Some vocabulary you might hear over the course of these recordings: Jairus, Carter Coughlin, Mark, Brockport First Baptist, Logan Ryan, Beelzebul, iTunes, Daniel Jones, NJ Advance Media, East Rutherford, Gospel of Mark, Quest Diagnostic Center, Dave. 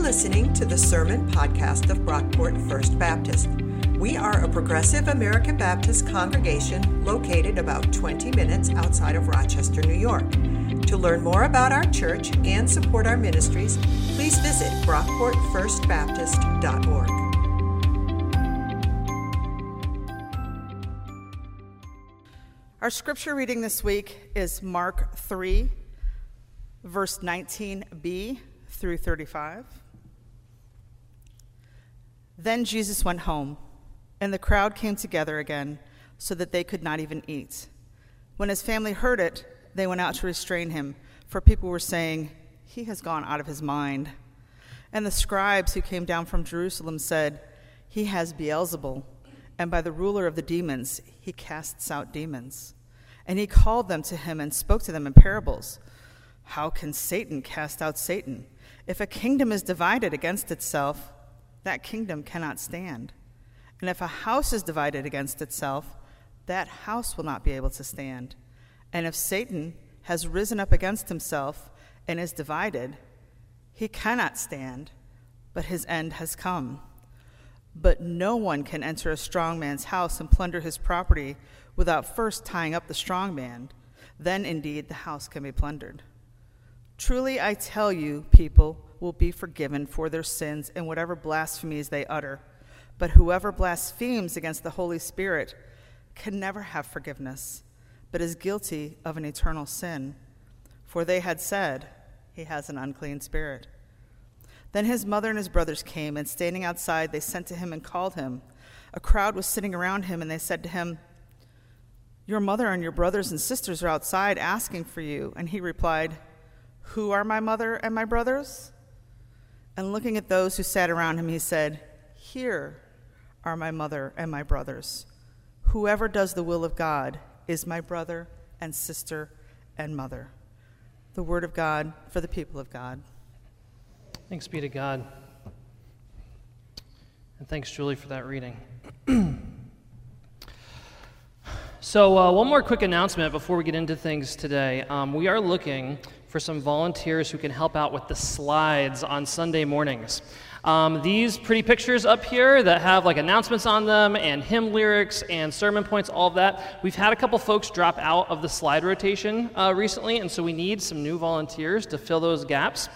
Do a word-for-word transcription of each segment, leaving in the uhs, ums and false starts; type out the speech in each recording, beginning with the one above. listening to the Sermon Podcast of Brockport First Baptist. We are a progressive American Baptist congregation located about twenty minutes outside of Rochester, New York. To learn more about our church and support our ministries, please visit brockport first baptist dot org. Our scripture reading this week is Mark three, verse nineteen b through thirty-five. Then Jesus went home, and the crowd came together again so that they could not even eat. When his family heard it, they went out to restrain him, for people were saying, "He has gone out of his mind." And the scribes who came down from Jerusalem said, "He has Beelzebul, and by the ruler of the demons, he casts out demons." And he called them to him and spoke to them in parables. "How can Satan cast out Satan? If a kingdom is divided against itself, that kingdom cannot stand. And if a house is divided against itself, that house will not be able to stand. And if Satan has risen up against himself and is divided, he cannot stand, but his end has come. But no one can enter a strong man's house and plunder his property without first tying up the strong man. Then indeed the house can be plundered. Truly I tell you, people will be forgiven for their sins and whatever blasphemies they utter. But whoever blasphemes against the Holy Spirit can never have forgiveness, but is guilty of an eternal sin. For they had said, 'He has an unclean spirit.' Then his mother and his brothers came, and standing outside, they sent to him and called him. A crowd was sitting around him, and they said to him, 'Your mother and your brothers and sisters are outside asking for you.' And he replied, 'Who are my mother and my brothers?' And looking at those who sat around him, he said, 'Here are my mother and my brothers. Whoever does the will of God is my brother and sister and mother.'" The word of God for the people of God. Thanks be to God. And thanks, Julie, for that reading. So uh, one more quick announcement before we get into things today. Um, we are looking for some volunteers who can help out with the slides on Sunday mornings. Um, these pretty pictures up here that have like announcements on them and hymn lyrics and sermon points, all of that. We've had a couple folks drop out of the slide rotation uh, recently, and so we need some new volunteers to fill those gaps.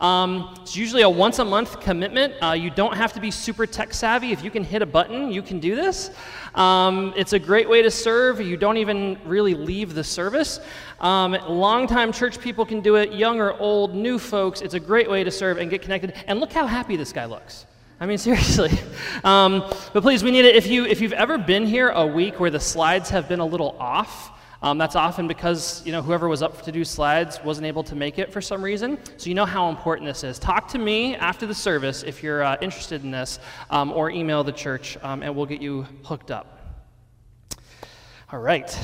Um, it's usually a once-a-month commitment. Uh, you don't have to be super tech-savvy. If you can hit a button, you can do this. Um, it's a great way to serve. You don't even really leave the service. Um, long-time church people can do it, young or old, new folks. It's a great way to serve and get connected. And look how happy this guy looks. I mean, seriously. Um, but please, we need it. If, you, if you've ever been here a week where the slides have been a little off, Um, that's often because, you know, whoever was up to do slides wasn't able to make it for some reason. So you know how important this is. Talk to me after the service if you're uh, interested in this, um, or email the church, um, and we'll get you hooked up. All right.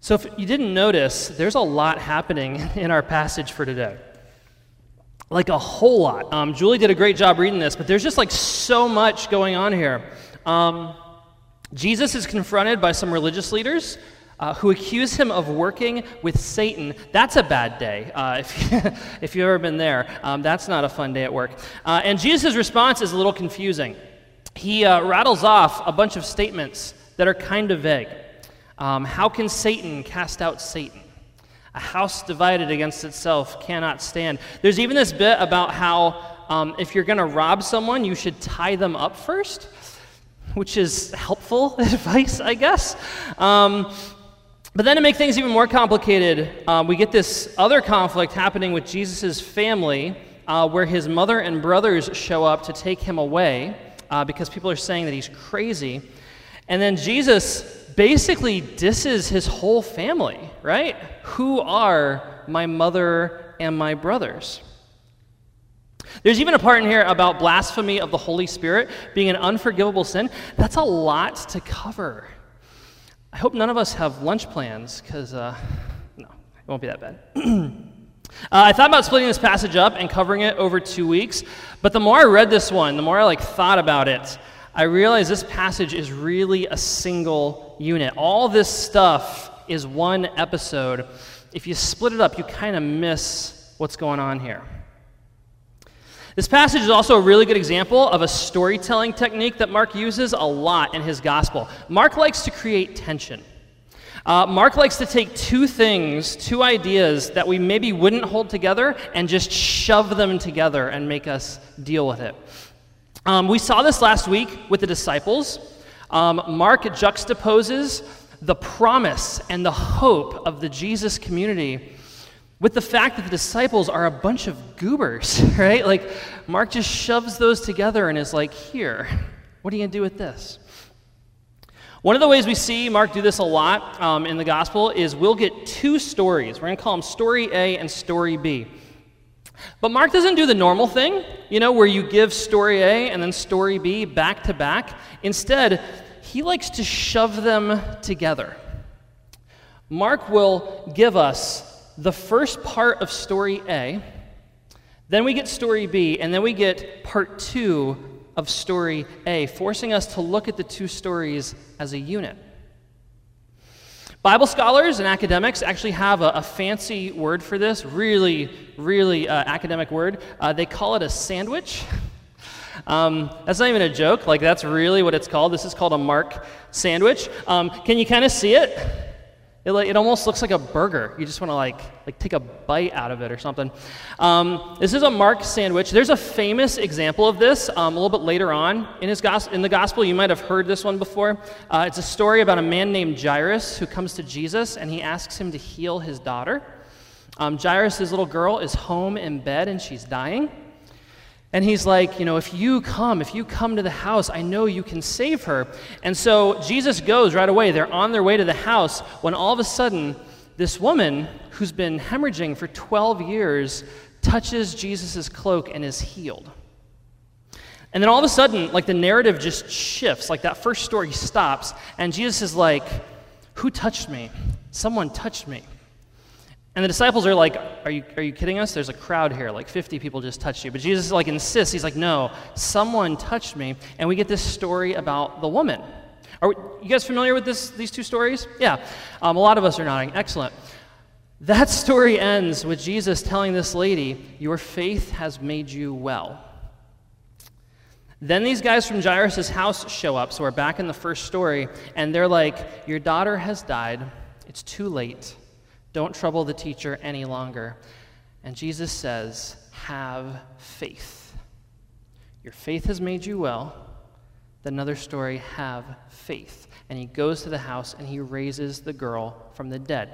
So if you didn't notice, there's a lot happening in our passage for today. Like a whole lot. Um, Julie did a great job reading this, but there's just like so much going on here. Um, Jesus is confronted by some religious leaders uh, who accuse him of working with Satan. That's a bad day, uh, if, you, if you've ever been there. Um, that's not a fun day at work. Uh, and Jesus' response is a little confusing. He uh, rattles off a bunch of statements that are kind of vague. Um, how can Satan cast out Satan? A house divided against itself cannot stand. There's even this bit about how um, if you're going to rob someone, you should tie them up first, which is helpful advice, I guess. Um, but then to make things even more complicated, uh, we get this other conflict happening with Jesus' family, uh, where his mother and brothers show up to take him away uh, because people are saying that he's crazy. And then Jesus basically disses his whole family, right? Who are my mother and my brothers? There's even a part in here about blasphemy of the Holy Spirit being an unforgivable sin. That's a lot to cover. I hope none of us have lunch plans, because, uh, no, it won't be that bad. uh, I thought about splitting this passage up and covering it over two weeks, but the more I read this one, the more I like thought about it, I realized this passage is really a single unit. All this stuff is one episode. If you split it up, you kind of miss what's going on here. This passage is also a really good example of a storytelling technique that Mark uses a lot in his gospel. Mark likes to create tension. Uh, Mark likes to take two things, two ideas that we maybe wouldn't hold together and just shove them together and make us deal with it. Um, we saw this last week with the disciples. Um, Mark juxtaposes the promise and the hope of the Jesus community with the fact that the disciples are a bunch of goobers, right? Like, Mark just shoves those together and is like, here, what are you going to do with this? One of the ways we see Mark do this a lot um, in the gospel is we'll get two stories. We're going to call them story A and story B. But Mark doesn't do the normal thing, you know, where you give story A and then story B back to back. Instead, he likes to shove them together. Mark will give us the first part of story A, then we get story B, and then we get part two of story A, forcing us to look at the two stories as a unit. Bible scholars and academics actually have a, a fancy word for this, really, really uh, academic word. Uh, they call it a sandwich. Um, that's not even a joke. Like, that's really what it's called. This is called a Mark sandwich. Um, can you kind of see it? It, like, it almost looks like a burger. You just want to like, like take a bite out of it or something. Um, this is a Mark sandwich. There's a famous example of this um, a little bit later on in, his gos- in the gospel. You might have heard this one before. Uh, it's a story about a man named Jairus who comes to Jesus and he asks him to heal his daughter. Um, Jairus, his little girl, is home in bed and she's dying. And he's like, you know, if you come, if you come to the house, I know you can save her. And so Jesus goes right away. They're on their way to the house when all of a sudden this woman who's been hemorrhaging for twelve years touches Jesus' cloak and is healed. And then all of a sudden, like, the narrative just shifts. Like, that first story stops. And Jesus is like, who touched me? Someone touched me. And the disciples are like, are you, are you kidding us? There's a crowd here, like fifty people just touched you. But Jesus like insists, he's like, no, someone touched me. And we get this story about the woman. Are we, you guys familiar with this? These two stories? Yeah, um, a lot of us are nodding, excellent. That story ends with Jesus telling this lady, your faith has made you well. Then these guys from Jairus' house show up, so we're back in the first story, and they're like, your daughter has died, it's too late. Don't trouble the teacher any longer. And Jesus says, have faith. Your faith has made you well. Another story, have faith. And he goes to the house and he raises the girl from the dead.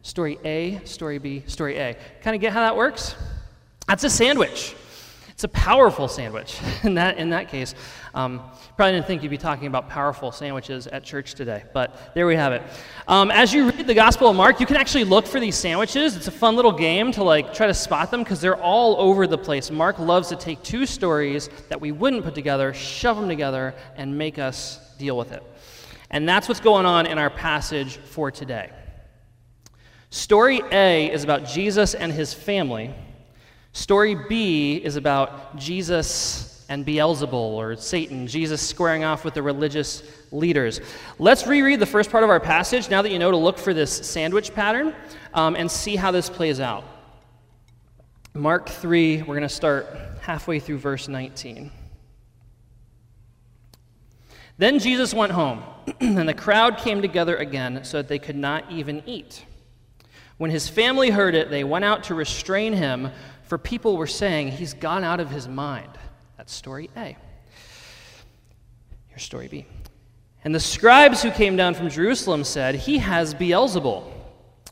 Story A, story B, story A. Kind of get how that works? That's a sandwich. It's a powerful sandwich in that, in that case. Um, probably didn't think you'd be talking about powerful sandwiches at church today, but there we have it. Um, as you read the Gospel of Mark, you can actually look for these sandwiches. It's a fun little game to like try to spot them because they're all over the place. Mark loves to take two stories that we wouldn't put together, shove them together, and make us deal with it. And that's what's going on in our passage for today. Story A is about Jesus and his family. Story B is about Jesus and Beelzebul, or Satan, Jesus squaring off with the religious leaders. Let's reread the first part of our passage, now that you know to look for this sandwich pattern, um, and see how this plays out. Mark three, we're going to start halfway through verse nineteen. Then Jesus went home, and the crowd came together again so that they could not even eat. When his family heard it, they went out to restrain him, for people were saying, he's gone out of his mind. That's story A. Here's story B. And the scribes who came down from Jerusalem said, he has Beelzebul,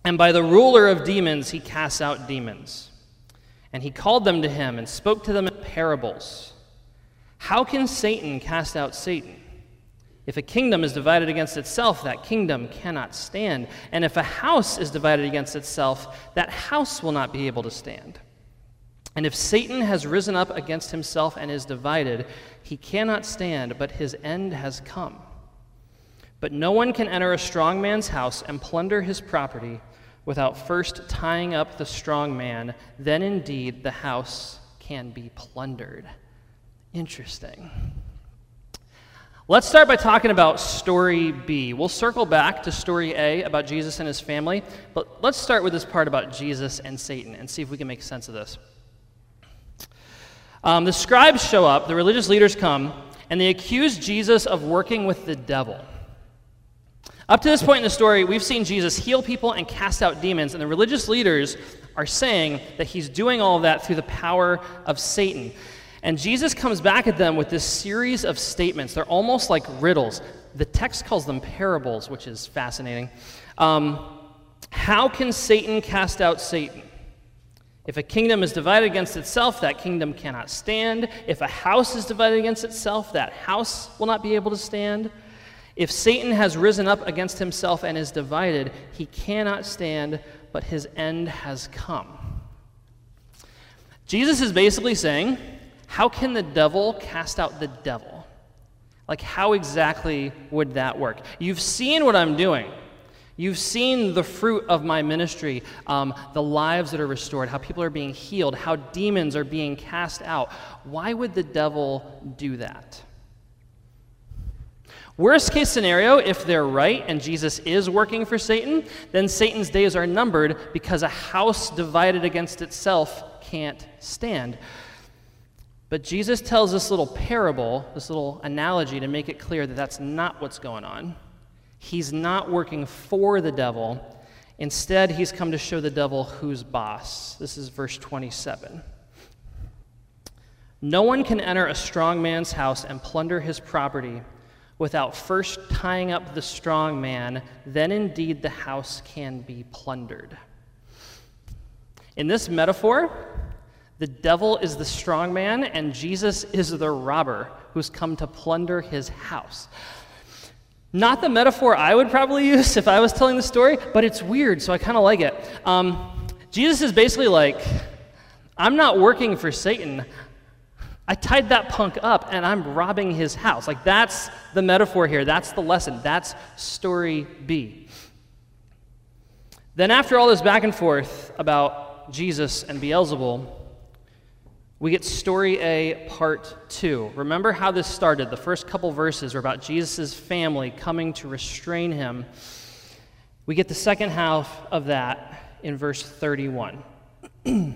and by the ruler of demons he casts out demons. And he called them to him and spoke to them in parables. How can Satan cast out Satan? If a kingdom is divided against itself, that kingdom cannot stand. And if a house is divided against itself, that house will not be able to stand. And if Satan has risen up against himself and is divided, he cannot stand, but his end has come. But no one can enter a strong man's house and plunder his property without first tying up the strong man. Then indeed the house can be plundered. Interesting. Let's start by talking about story B. We'll circle back to story A about Jesus and his family, but let's start with this part about Jesus and Satan and see if we can make sense of this. Um, the scribes show up, the religious leaders come, and they accuse Jesus of working with the devil. Up to this point in the story, we've seen Jesus heal people and cast out demons, and the religious leaders are saying that he's doing all of that through the power of Satan. And Jesus comes back at them with this series of statements. They're almost like riddles. The text calls them parables, which is fascinating. Um, how can Satan cast out Satan? If a kingdom is divided against itself, that kingdom cannot stand. If a house is divided against itself, that house will not be able to stand. If Satan has risen up against himself and is divided, he cannot stand, but his end has come. Jesus is basically saying, how can the devil cast out the devil? Like, how exactly would that work? You've seen what I'm doing. You've seen the fruit of my ministry, um, the lives that are restored, how people are being healed, how demons are being cast out. Why would the devil do that? Worst case scenario, if they're right and Jesus is working for Satan, then Satan's days are numbered because a house divided against itself can't stand. But Jesus tells this little parable, this little analogy, to make it clear that that's not what's going on. He's not working for the devil. Instead, he's come to show the devil who's boss. This is verse twenty-seven. No one can enter a strong man's house and plunder his property without first tying up the strong man. Then indeed the house can be plundered. In this metaphor, the devil is the strong man, and Jesus is the robber who's come to plunder his house. Not the metaphor I would probably use if I was telling the story, but it's weird, so I kind of like it. Um, Jesus is basically like, I'm not working for Satan. I tied that punk up, and I'm robbing his house. Like, that's the metaphor here. That's the lesson. That's story B. Then after all this back and forth about Jesus and Beelzebul, we get story A, part two. Remember how this started. The first couple verses were about Jesus' family coming to restrain him. We get the second half of that in verse thirty-one. Then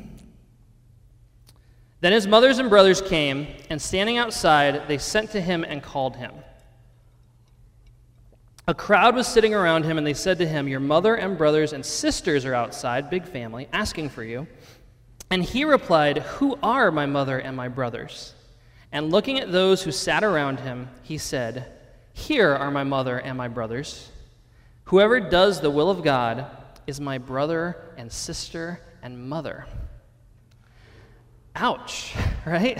his mothers and brothers came, and standing outside, they sent to him and called him. A crowd was sitting around him, and they said to him, "Your mother and brothers and sisters are outside," big family, "asking for you." And he replied, "Who are my mother and my brothers?" And looking at those who sat around him, he said, "Here are my mother and my brothers. Whoever does the will of God is my brother and sister and mother." Ouch, right?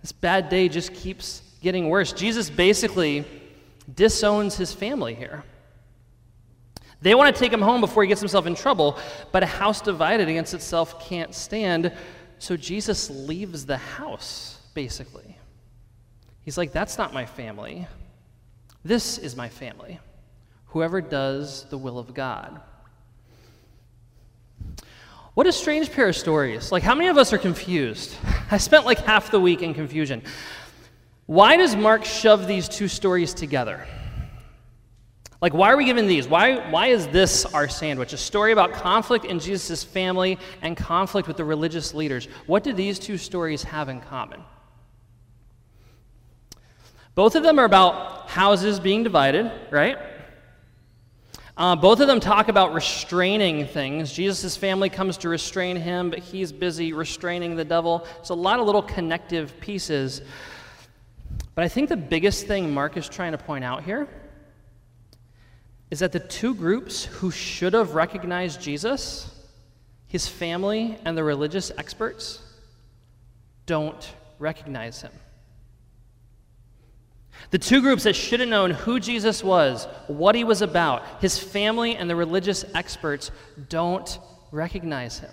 This bad day just keeps getting worse. Jesus basically disowns his family here. They want to take him home before he gets himself in trouble, but a house divided against itself can't stand, so Jesus leaves the house, basically. He's like, that's not my family. This is my family. Whoever does the will of God. What a strange pair of stories. Like, how many of us are confused? I spent like half the week in confusion. Why does Mark shove these two stories together? Like, why are we given these? Why, why is this our sandwich? A story about conflict in Jesus' family and conflict with the religious leaders. What do these two stories have in common? Both of them are about houses being divided, right? Uh, both of them talk about restraining things. Jesus' family comes to restrain him, but he's busy restraining the devil. It's a lot of little connective pieces. But I think the biggest thing Mark is trying to point out here is that the two groups who should have recognized Jesus, his family and the religious experts, don't recognize him. The two groups that should have known who Jesus was, what he was about, his family and the religious experts, don't recognize him.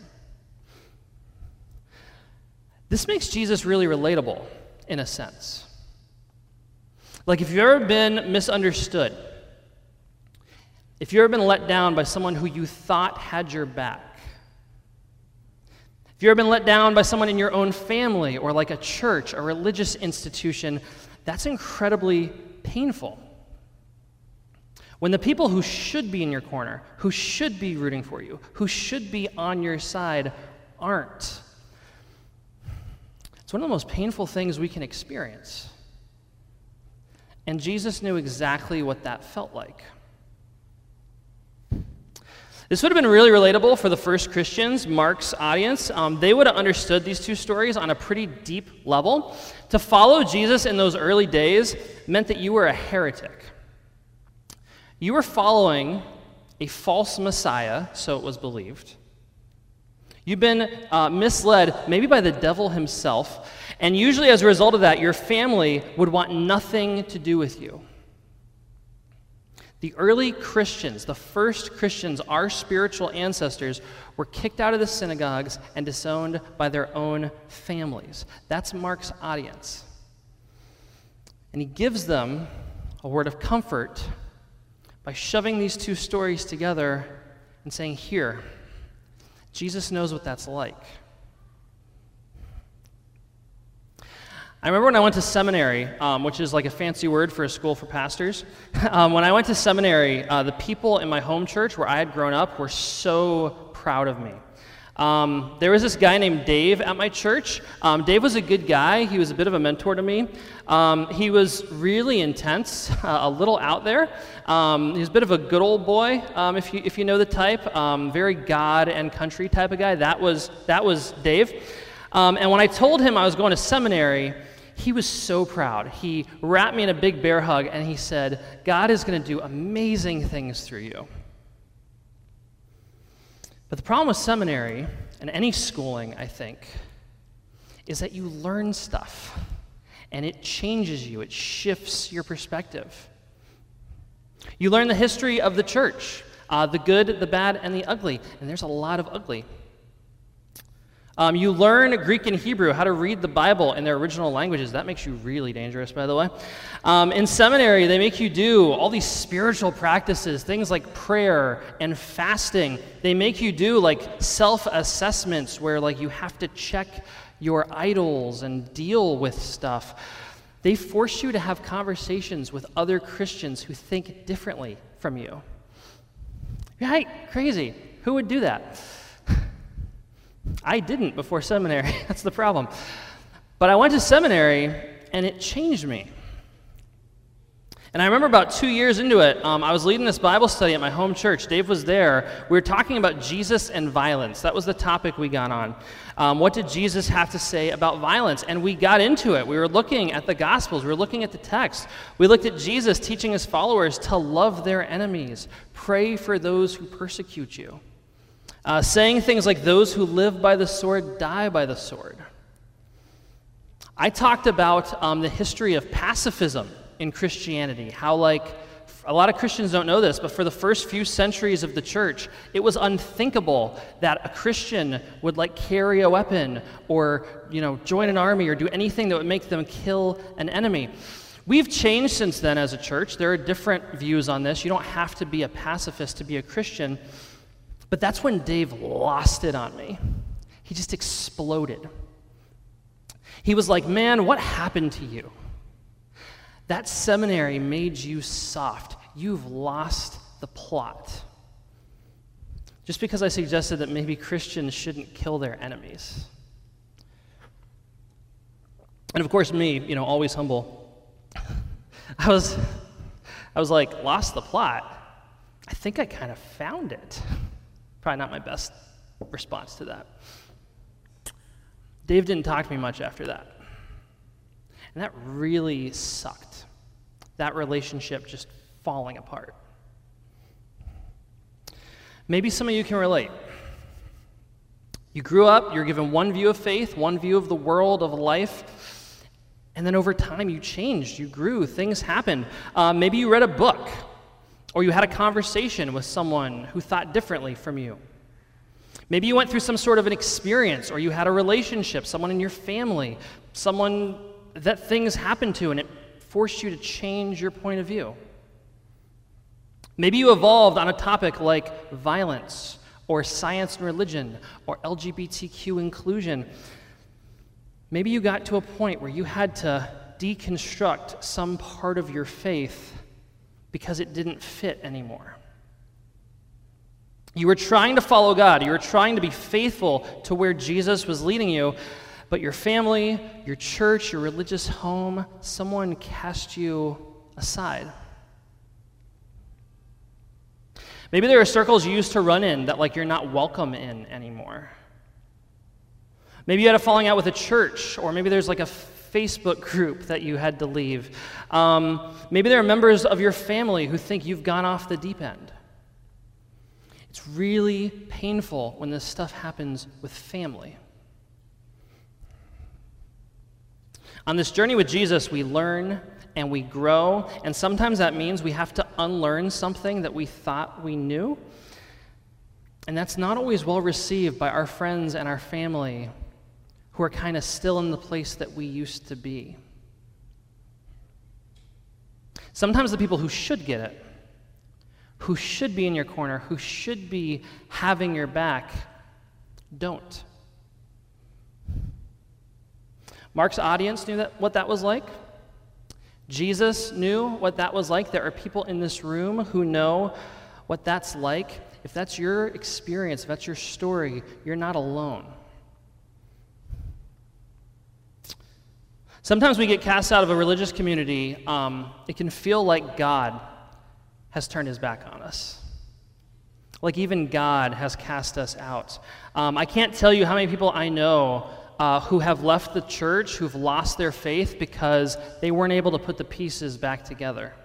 This makes Jesus really relatable, in a sense. Like, if you've ever been misunderstood, if you've ever been let down by someone who you thought had your back, if you've ever been let down by someone in your own family or like a church, a religious institution, that's incredibly painful. When the people who should be in your corner, who should be rooting for you, who should be on your side, aren't. It's one of the most painful things we can experience. And Jesus knew exactly what that felt like. This would have been really relatable for the first Christians, Mark's audience. Um, they would have understood these two stories on a pretty deep level. To follow Jesus in those early days meant that you were a heretic. You were following a false Messiah, so it was believed. You've been uh, misled, maybe by the devil himself, and usually as a result of that, your family would want nothing to do with you. The early Christians, the first Christians, our spiritual ancestors, were kicked out of the synagogues and disowned by their own families. That's Mark's audience. And he gives them a word of comfort by shoving these two stories together and saying, here, Jesus knows what that's like. I remember when I went to seminary, um, which is like a fancy word for a school for pastors. um, when I went to seminary, uh, the people in my home church where I had grown up were so proud of me. Um, there was this guy named Dave at my church. Um, Dave was a good guy. He was a bit of a mentor to me. Um, he was really intense, uh, a little out there. Um, he was a bit of a good old boy, um, if you if you know the type. Um, very God and country type of guy. That was that was Dave. Um, and when I told him I was going to seminary, he was so proud. He wrapped me in a big bear hug and he said, "God is going to do amazing things through you." But the problem with seminary, and any schooling, I think, is that you learn stuff, and it changes you. It shifts your perspective. You learn the history of the church, uh, the good, the bad, and the ugly, and there's a lot of ugly. Um, you learn Greek and Hebrew, how to read the Bible in their original languages. That makes you really dangerous, by the way. Um, in seminary, they make you do all these spiritual practices, things like prayer and fasting. They make you do like self-assessments where like you have to check your idols and deal with stuff. They force you to have conversations with other Christians who think differently from you. Right? Crazy. Who would do that? I didn't before seminary. That's the problem. But I went to seminary, and it changed me. And I remember about two years into it, um, I was leading this Bible study at my home church. Dave was there. We were talking about Jesus and violence. That was the topic we got on. Um, what did Jesus have to say about violence? And we got into it. We were looking at the Gospels. We were looking at the text. We looked at Jesus teaching his followers to love their enemies, pray for those who persecute you. Uh, saying things like, those who live by the sword die by the sword. I talked about um, the history of pacifism in Christianity, how like, a lot of Christians don't know this, but for the first few centuries of the church, it was unthinkable that a Christian would like carry a weapon or, you know, join an army or do anything that would make them kill an enemy. We've changed since then as a church. There are different views on this. You don't have to be a pacifist to be a Christian. But that's when Dave lost it on me. He just exploded. He was like, man, what happened to you? That seminary made you soft. You've lost the plot. Just because I suggested that maybe Christians shouldn't kill their enemies. And of course, me, you know, always humble. I was, I was like, lost the plot? I think I kind of found it. Probably not my best response to that. Dave didn't talk to me much after that. And that really sucked. That relationship just falling apart. Maybe some of you can relate. You grew up, you're given one view of faith, one view of the world, of life, and then over time you changed, you grew, things happened. Uh, maybe you read a book. Or you had a conversation with someone who thought differently from you. Maybe you went through some sort of an experience, or you had a relationship, someone in your family, someone that things happened to, and it forced you to change your point of view. Maybe you evolved on a topic like violence, or science and religion, or L G B T Q inclusion. Maybe you got to a point where you had to deconstruct some part of your faith because it didn't fit anymore. You were trying to follow God. You were trying to be faithful to where Jesus was leading you, but your family, your church, your religious home, someone cast you aside. Maybe there are circles you used to run in that, like, you're not welcome in anymore. Maybe you had a falling out with a church, or maybe there's, like, a Facebook group that you had to leave. Um, maybe there are members of your family who think you've gone off the deep end. It's really painful when this stuff happens with family. On this journey with Jesus, we learn and we grow, and sometimes that means we have to unlearn something that we thought we knew, and that's not always well received by our friends and our family who are kind of still in the place that we used to be. Sometimes the people who should get it, who should be in your corner, who should be having your back, don't. Mark's audience knew that, what that was like. Jesus knew what that was like. There are people in this room who know what that's like. If that's your experience, if that's your story, you're not alone. Sometimes we get cast out of a religious community. Um, it can feel like God has turned his back on us. Like even God has cast us out. Um, I can't tell you how many people I know Uh, who have left the church, who've lost their faith because they weren't able to put the pieces back together.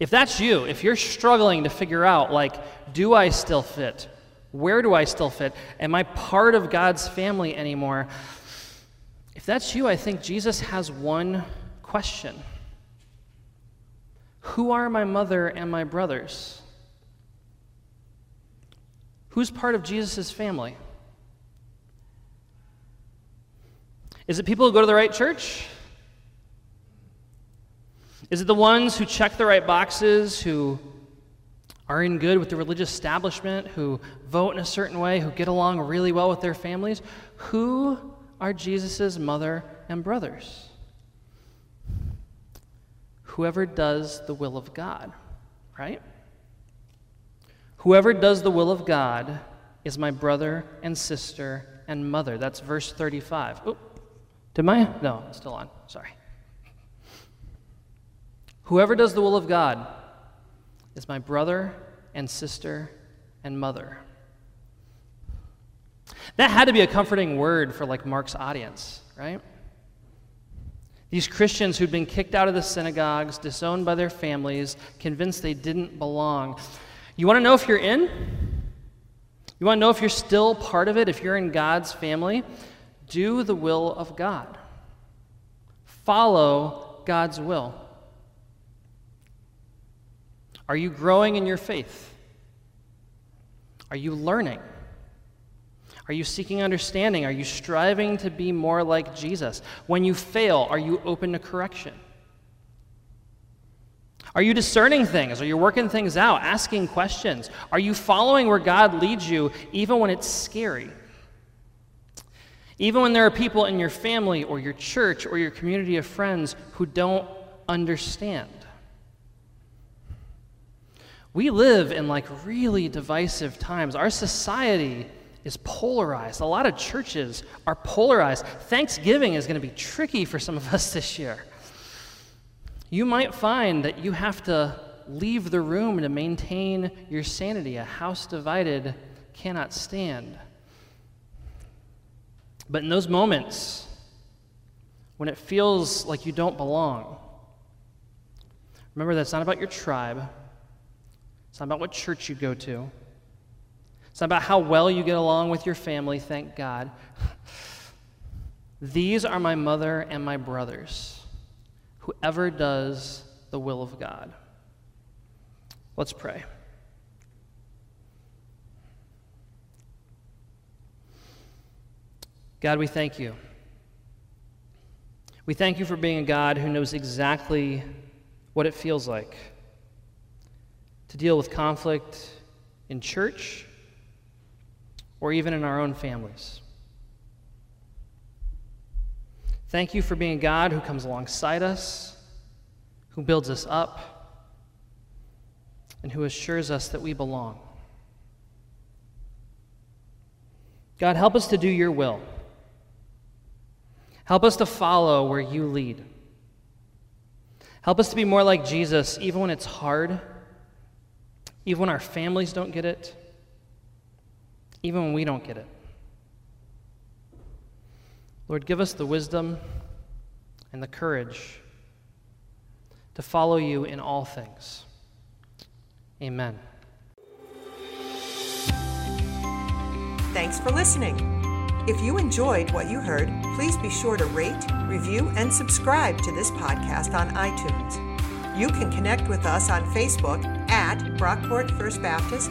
If that's you, if you're struggling to figure out, like, do I still fit? Where do I still fit? Am I part of God's family anymore? If that's you, I think Jesus has one question. Who are my mother and my brothers? Who's part of Jesus' family? Is it people who go to the right church? Is it the ones who check the right boxes, who are in good with the religious establishment, who vote in a certain way, who get along really well with their families? Who are Jesus' mother and brothers? Whoever does the will of God, right? Whoever does the will of God is my brother and sister and mother. That's verse thirty-five. Oop. Did my, no, it's still on, sorry. Whoever does the will of God is my brother and sister and mother. That had to be a comforting word for, like, Mark's audience, right? These Christians who'd been kicked out of the synagogues, disowned by their families, convinced they didn't belong. You want to know if you're in? You want to know if you're still part of it, if you're in God's family? Do the will of God. Follow God's will. Are you growing in your faith? Are you learning? Are you seeking understanding? Are you striving to be more like Jesus? When you fail, are you open to correction? Are you discerning things? Are you working things out, asking questions? Are you following where God leads you, even when it's scary? Even when there are people in your family or your church or your community of friends who don't understand. We live in, like, really divisive times. Our society is polarized. A lot of churches are polarized. Thanksgiving is going to be tricky for some of us this year. You might find that you have to leave the room to maintain your sanity. A house divided cannot stand. But in those moments, when it feels like you don't belong, remember that it's not about your tribe. It's not about what church you go to. It's not about how well you get along with your family, thank God. These are my mother and my brothers, whoever does the will of God. Let's pray. God, we thank you. We thank you for being a God who knows exactly what it feels like to deal with conflict in church or even in our own families. Thank you for being a God who comes alongside us, who builds us up, and who assures us that we belong. God, help us to do your will. Help us to follow where you lead. Help us to be more like Jesus, even when it's hard, even when our families don't get it, even when we don't get it. Lord, give us the wisdom and the courage to follow you in all things. Amen. Thanks for listening. If you enjoyed what you heard, please be sure to rate, review, and subscribe to this podcast on iTunes. You can connect with us on Facebook at Brockport First Baptist,